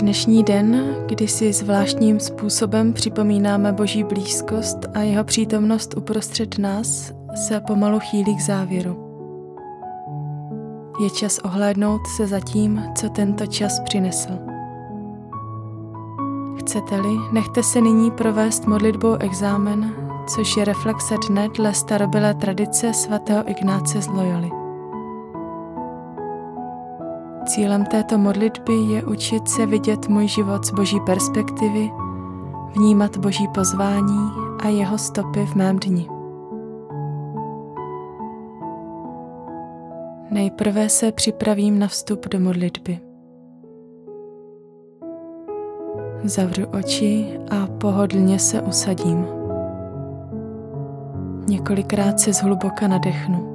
Dnešní den, kdy si zvláštním způsobem připomínáme Boží blízkost a jeho přítomnost uprostřed nás, se pomalu chýlí k závěru. Je čas ohlédnout se za tím, co tento čas přinesl. Chcete-li, nechte se nyní provést modlitbou exámen, což je reflexe dne dle starobylé tradice svatého Ignáce z Loyoly. Cílem této modlitby je učit se vidět můj život z Boží perspektivy, vnímat Boží pozvání a jeho stopy v mém dni. Nejprve se připravím na vstup do modlitby. Zavřu oči a pohodlně se usadím. Několikrát se zhluboka nadechnu.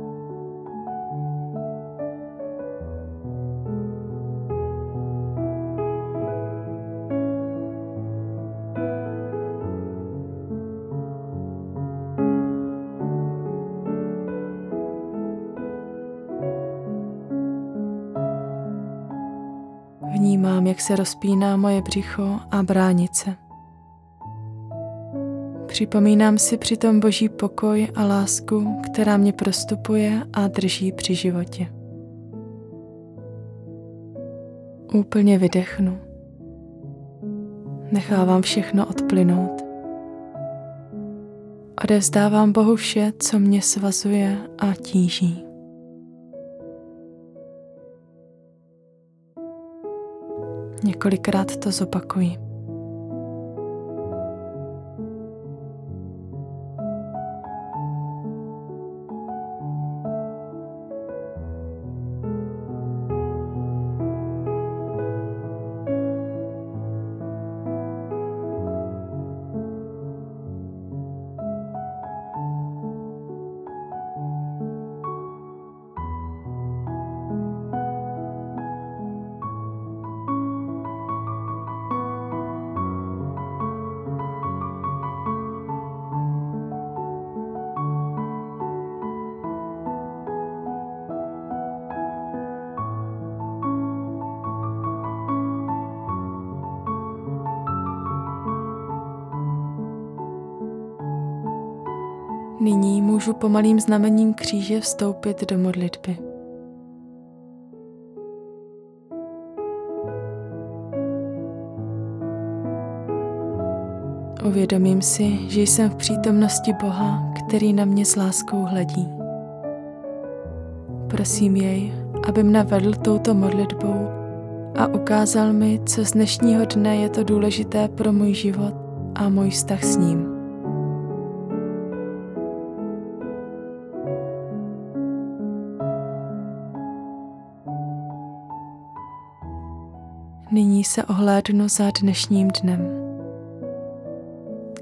Vnímám, jak se rozpíná moje břicho a bránice. Připomínám si přitom Boží pokoj a lásku, která mě prostupuje a drží při životě. Úplně vydechnu. Nechávám všechno odplynout. Odevzdávám Bohu vše, co mě svazuje a tíží. Několikrát to zopakuji. Nyní můžu pomalým znamením kříže vstoupit do modlitby. Uvědomím si, že jsem v přítomnosti Boha, který na mě s láskou hledí. Prosím jej, aby mne vedl touto modlitbou a ukázal mi, co z dnešního dne je to důležité pro můj život a můj vztah s ním. Nyní se ohlédnu za dnešním dnem.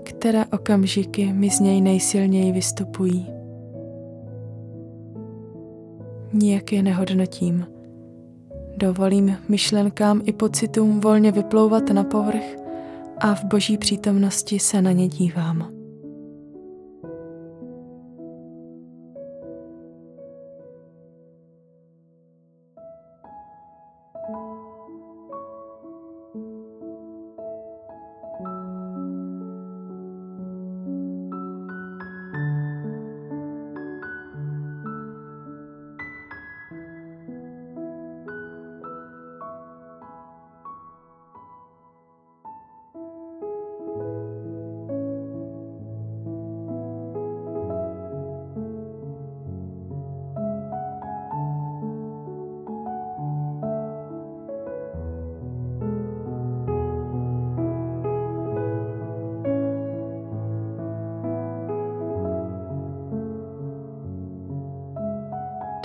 Které okamžiky mi z něj nejsilněji vystupují? Nijak je nehodnotím. Dovolím myšlenkám i pocitům volně vyplouvat na povrch a v Boží přítomnosti se na ně dívám.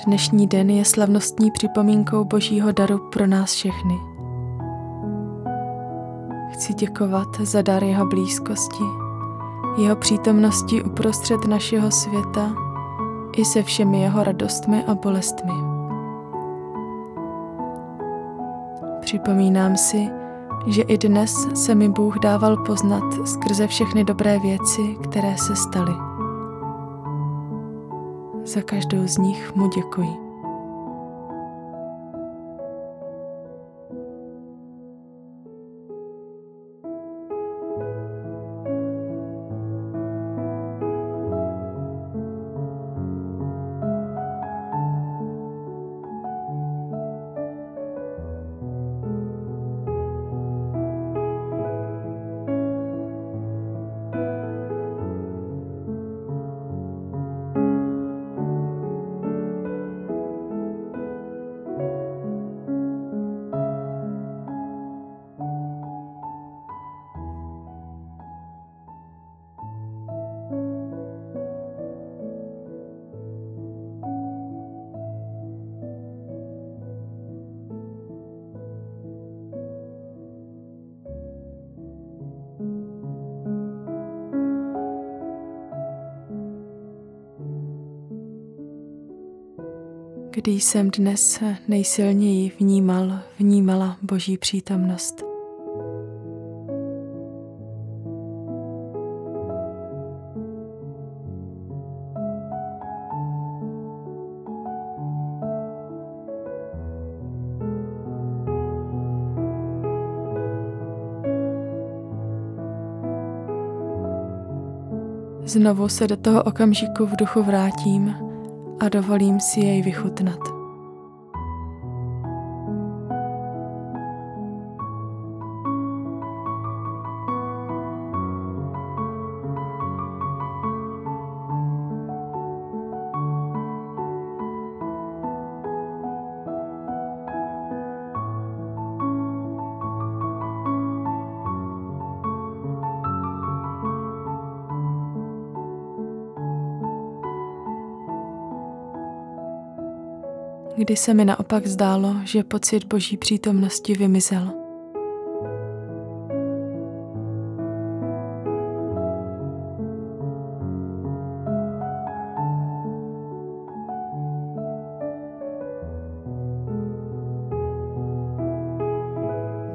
Dnešní den je slavnostní připomínkou Božího daru pro nás všechny. Chci děkovat za dar jeho blízkosti, jeho přítomnosti uprostřed našeho světa i se všemi jeho radostmi a bolestmi. Připomínám si, že i dnes se mi Bůh dával poznat skrze všechny dobré věci, které se staly. Za každou z nich mu děkuji. kdy jsem dnes nejsilněji vnímala Boží přítomnost. Znovu se do toho okamžiku v duchu vrátím a dovolím si jej vychutnat. Kdy se mi naopak zdálo, že pocit Boží přítomnosti vymizel.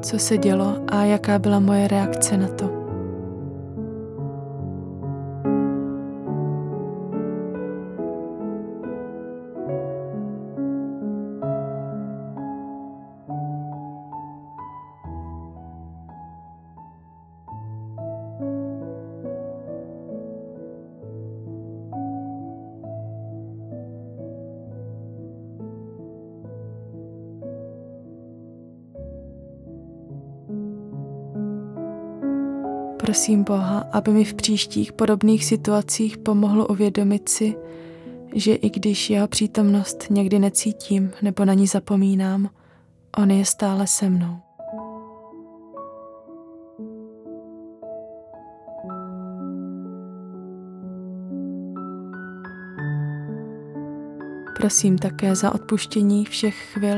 Co se dělo a jaká byla moje reakce na to? Prosím Boha, aby mi v příštích podobných situacích pomohlo uvědomit si, že i když jeho přítomnost někdy necítím nebo na ní zapomínám, on je stále se mnou. Prosím také za odpuštění všech chvil,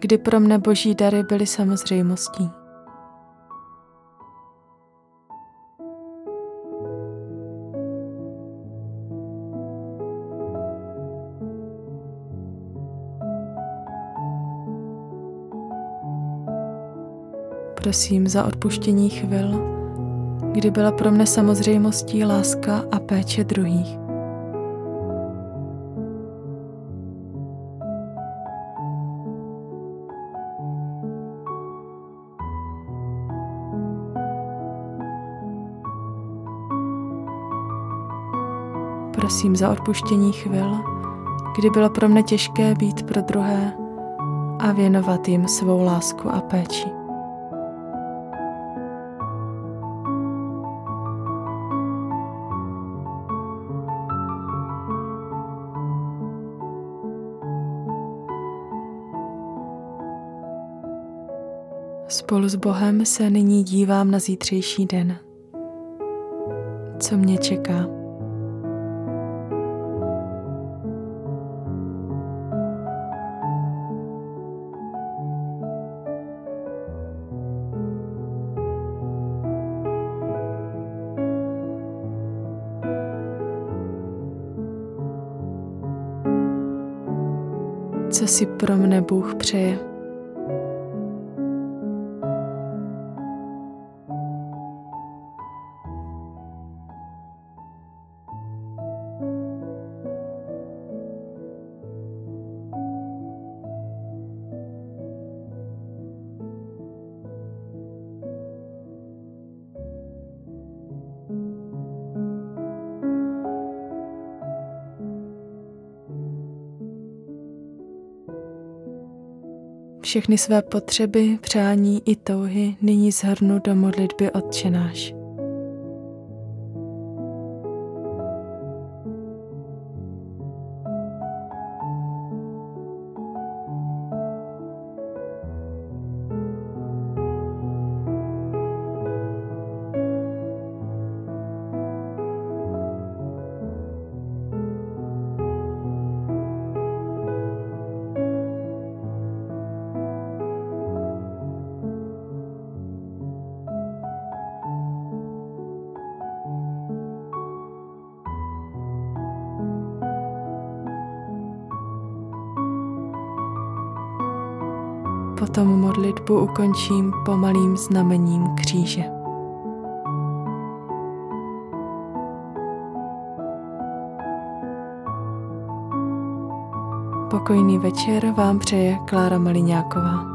kdy pro mne Boží dary byly samozřejmostí. Prosím za odpuštění chvil, kdy byla pro mne samozřejmostí láska a péče druhých. Prosím za odpuštění chvil, kdy bylo pro mne těžké být pro druhé a věnovat jim svou lásku a péči. Spolu s Bohem se nyní dívám na zítřejší den. Co mě čeká? Co si pro mne Bůh přeje? Všechny své potřeby, přání i touhy nyní shrnu do modlitby Otče náš. potom modlitbu ukončím pomalým znamením kříže. Pokojný večer vám přeje Klára Maliňáková.